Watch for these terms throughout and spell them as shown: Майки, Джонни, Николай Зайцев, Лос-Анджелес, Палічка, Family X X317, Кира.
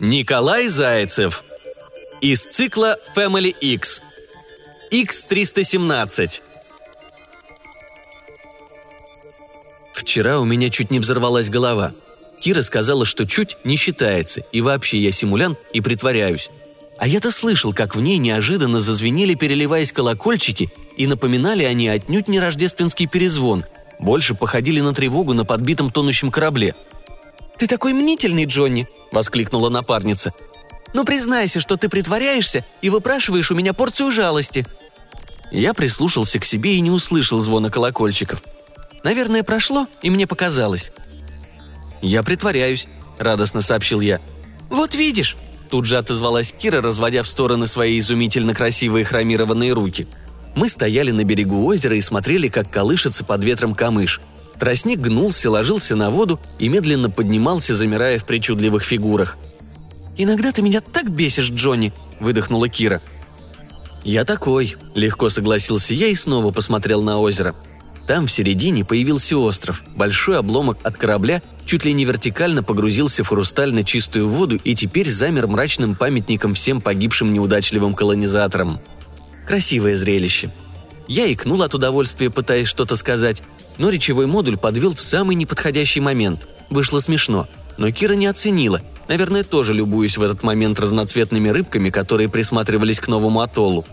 Николай Зайцев из цикла Family X X317. Вчера у меня чуть не взорвалась голова. Кира сказала, что чуть не считается, и вообще я симулянт и притворяюсь. А я-то слышал, как в ней неожиданно зазвенели, переливаясь, колокольчики, и напоминали они отнюдь не рождественский перезвон, больше походили на тревогу на подбитом тонущем корабле. «Ты такой мнительный, Джонни!» – воскликнула напарница. «Ну признайся, что ты притворяешься и выпрашиваешь у меня порцию жалости!» Я прислушался к себе и не услышал звона колокольчиков. Наверное, прошло, и мне показалось. «Я притворяюсь», – радостно сообщил я. «Вот видишь!» – тут же отозвалась Кира, разводя в стороны свои изумительно красивые хромированные руки. Мы стояли на берегу озера и смотрели, как колышется под ветром камыш. Тростник гнулся, ложился на воду и медленно поднимался, замирая в причудливых фигурах. «Иногда ты меня так бесишь, Джонни!» – выдохнула Кира. «Я такой», – легко согласился я и снова посмотрел на озеро. Там в середине появился остров. Большой обломок от корабля чуть ли не вертикально погрузился в хрустально чистую воду и теперь замер мрачным памятником всем погибшим неудачливым колонизаторам. Красивое зрелище. Я икнул от удовольствия, пытаясь что-то сказать, но речевой модуль подвел в самый неподходящий момент. Вышло смешно, но Кира не оценила, наверное, тоже любуясь в этот момент разноцветными рыбками, которые присматривались к новому атоллу.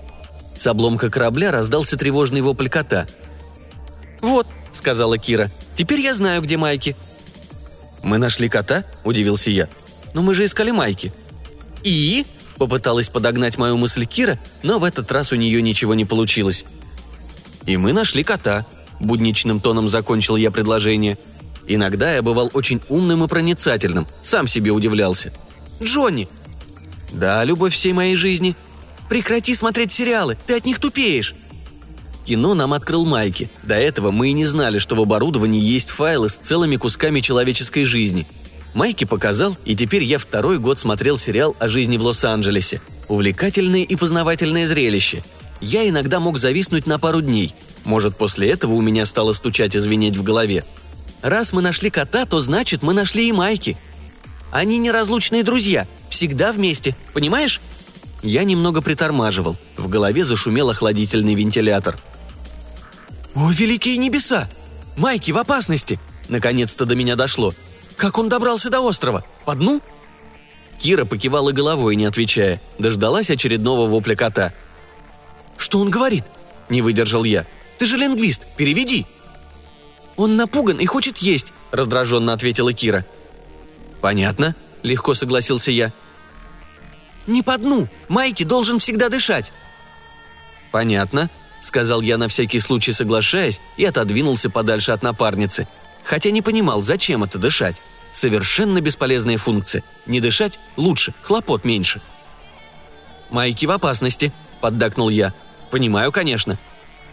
С обломка корабля раздался тревожный вопль кота. «Вот», — сказала Кира, — «теперь я знаю, где Майки». «Мы нашли кота?» — удивился я. «Но мы же искали Майки». «И?» — попыталась подогнать мою мысль Кира, но в этот раз у нее ничего не получилось. «И мы нашли кота», — будничным тоном закончил я предложение. Иногда я бывал очень умным и проницательным, сам себе удивлялся. «Джонни!» «Да, любовь всей моей жизни». «Прекрати смотреть сериалы, ты от них тупеешь!» Кино нам открыл Майки. До этого мы и не знали, что в оборудовании есть файлы с целыми кусками человеческой жизни. Майки показал, и теперь я второй год смотрел сериал о жизни в Лос-Анджелесе. Увлекательное и познавательное зрелище. Я иногда мог зависнуть на пару дней. Может, после этого у меня стало стучать и звенеть в голове. Раз мы нашли кота, то значит, мы нашли и Майки. Они неразлучные друзья, всегда вместе, понимаешь? Я немного притормаживал. В голове зашумел охладительный вентилятор. «О, великие небеса! Майки в опасности!» Наконец-то до меня дошло. «Как он добрался до острова? По дну?» Кира покивала головой, не отвечая. Дождалась очередного вопля кота. «Что он говорит?» – не выдержал я. «Ты же лингвист, переведи!» «Он напуган и хочет есть», – раздраженно ответила Кира. «Понятно», – легко согласился я. «Не по дну! Майки должен всегда дышать!» «Понятно», — сказал я на всякий случай, соглашаясь, и отодвинулся подальше от напарницы. Хотя не понимал, зачем это дышать. Совершенно бесполезная функция. Не дышать лучше, хлопот меньше. «Майки в опасности», — поддакнул я. «Понимаю, конечно».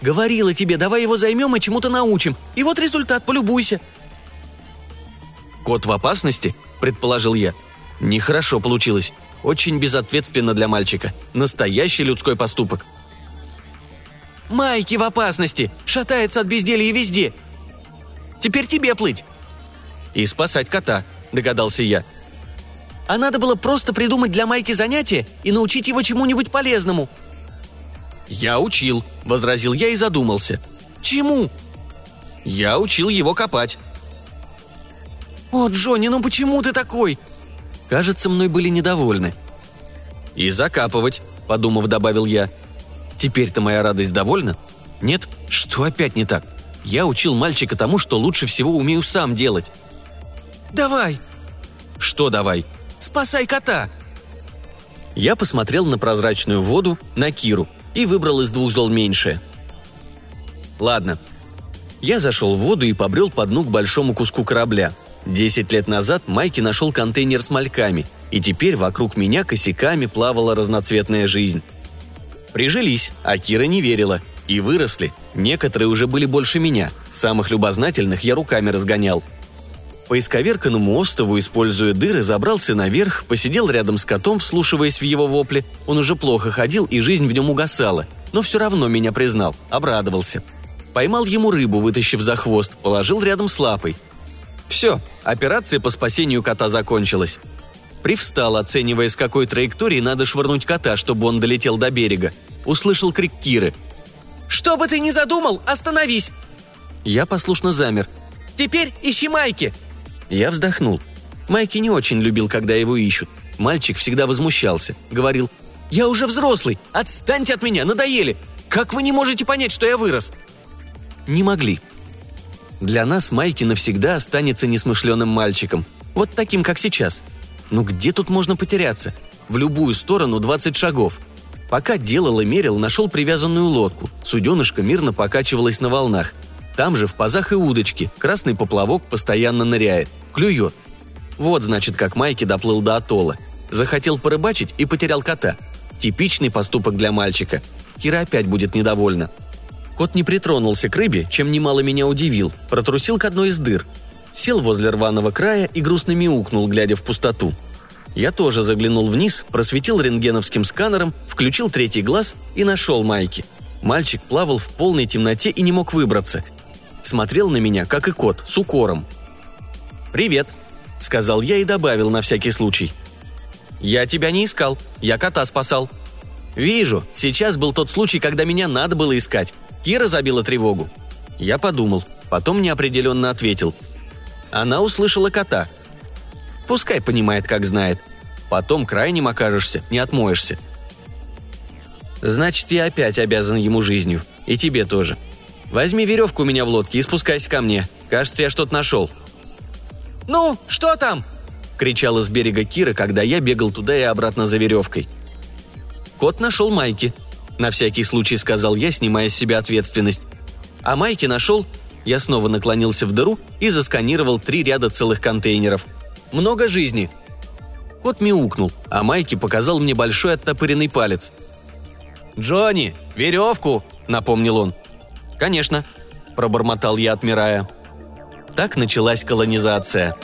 «Говорила тебе, давай его займем и чему-то научим. И вот результат, полюбуйся». «Кот в опасности?» — предположил я. «Нехорошо получилось. Очень безответственно для мальчика. Настоящий людской поступок». «Майки в опасности! Шатается от безделья везде! Теперь тебе плыть!» «И спасать кота», — догадался я. «А надо было просто придумать для Майки занятие и научить его чему-нибудь полезному!» «Я учил», — возразил я и задумался. «Чему?» «Я учил его копать». «О, Джонни, ну почему ты такой?» Кажется, мной были недовольны. «И закапывать», — подумав, добавил я. Теперь-то моя радость довольна? Нет? Что опять не так? Я учил мальчика тому, что лучше всего умею сам делать. «Давай!» «Что давай?» «Спасай кота!» Я посмотрел на прозрачную воду, на Киру, и выбрал из двух зол меньшее. Ладно. Я зашел в воду и побрел по дну к большому куску корабля. 10 лет назад Майки нашел контейнер с мальками, и теперь вокруг меня косяками плавала разноцветная жизнь. Прижились, а Кира не верила. И выросли. Некоторые уже были больше меня. Самых любознательных я руками разгонял. По исковерканному острову, используя дыры, забрался наверх, посидел рядом с котом, вслушиваясь в его вопли. Он уже плохо ходил, и жизнь в нем угасала. Но все равно меня признал. Обрадовался. Поймал ему рыбу, вытащив за хвост, положил рядом с лапой. Все, операция по спасению кота закончилась. Привстал, оценивая, с какой траектории надо швырнуть кота, чтобы он долетел до берега. Услышал крик Киры. «Что бы ты ни задумал, остановись!» Я послушно замер. «Теперь ищи Майки!» Я вздохнул. Майки не очень любил, когда его ищут. Мальчик всегда возмущался. Говорил: «Я уже взрослый! Отстаньте от меня! Надоели! Как вы не можете понять, что я вырос?» Не могли. Для нас Майки навсегда останется несмышленым мальчиком. Вот таким, как сейчас. Ну где тут можно потеряться? В любую сторону 20 шагов. Пока делал и мерил, нашел привязанную лодку. Суденышко мирно покачивалось на волнах. Там же в пазах и удочки. Красный поплавок постоянно ныряет. Клюет. Вот, значит, как Майки доплыл до атолла. Захотел порыбачить и потерял кота. Типичный поступок для мальчика. Кира опять будет недовольна. Кот не притронулся к рыбе, чем немало меня удивил. Протрусил к одной из дыр. Сел возле рваного края и грустно мяукнул, глядя в пустоту. Я тоже заглянул вниз, просветил рентгеновским сканером, включил третий глаз и нашел Майки. Мальчик плавал в полной темноте и не мог выбраться. Смотрел на меня, как и кот, с укором. «Привет», — сказал я и добавил на всякий случай. «Я тебя не искал, я кота спасал». «Вижу, сейчас был тот случай, когда меня надо было искать. Кира забила тревогу». Я подумал, потом неопределенно ответил. Она услышала кота. Пускай понимает, как знает. Потом крайним окажешься, не отмоешься. Значит, я опять обязан ему жизнью. И тебе тоже. Возьми веревку у меня в лодке и спускайся ко мне. Кажется, я что-то нашел. «Ну, что там?» – кричала с берега Кира, когда я бегал туда и обратно за веревкой. «Кот нашел Майки», – на всякий случай сказал я, снимая с себя ответственность. «А Майки нашел...» Я снова наклонился в дыру и засканировал 3 ряда целых контейнеров. «Много жизни!» Кот мяукнул, а Майки показал мне большой оттопыренный палец. «Джонни, веревку!» – напомнил он. «Конечно!» – пробормотал я, отмирая. Так началась колонизация.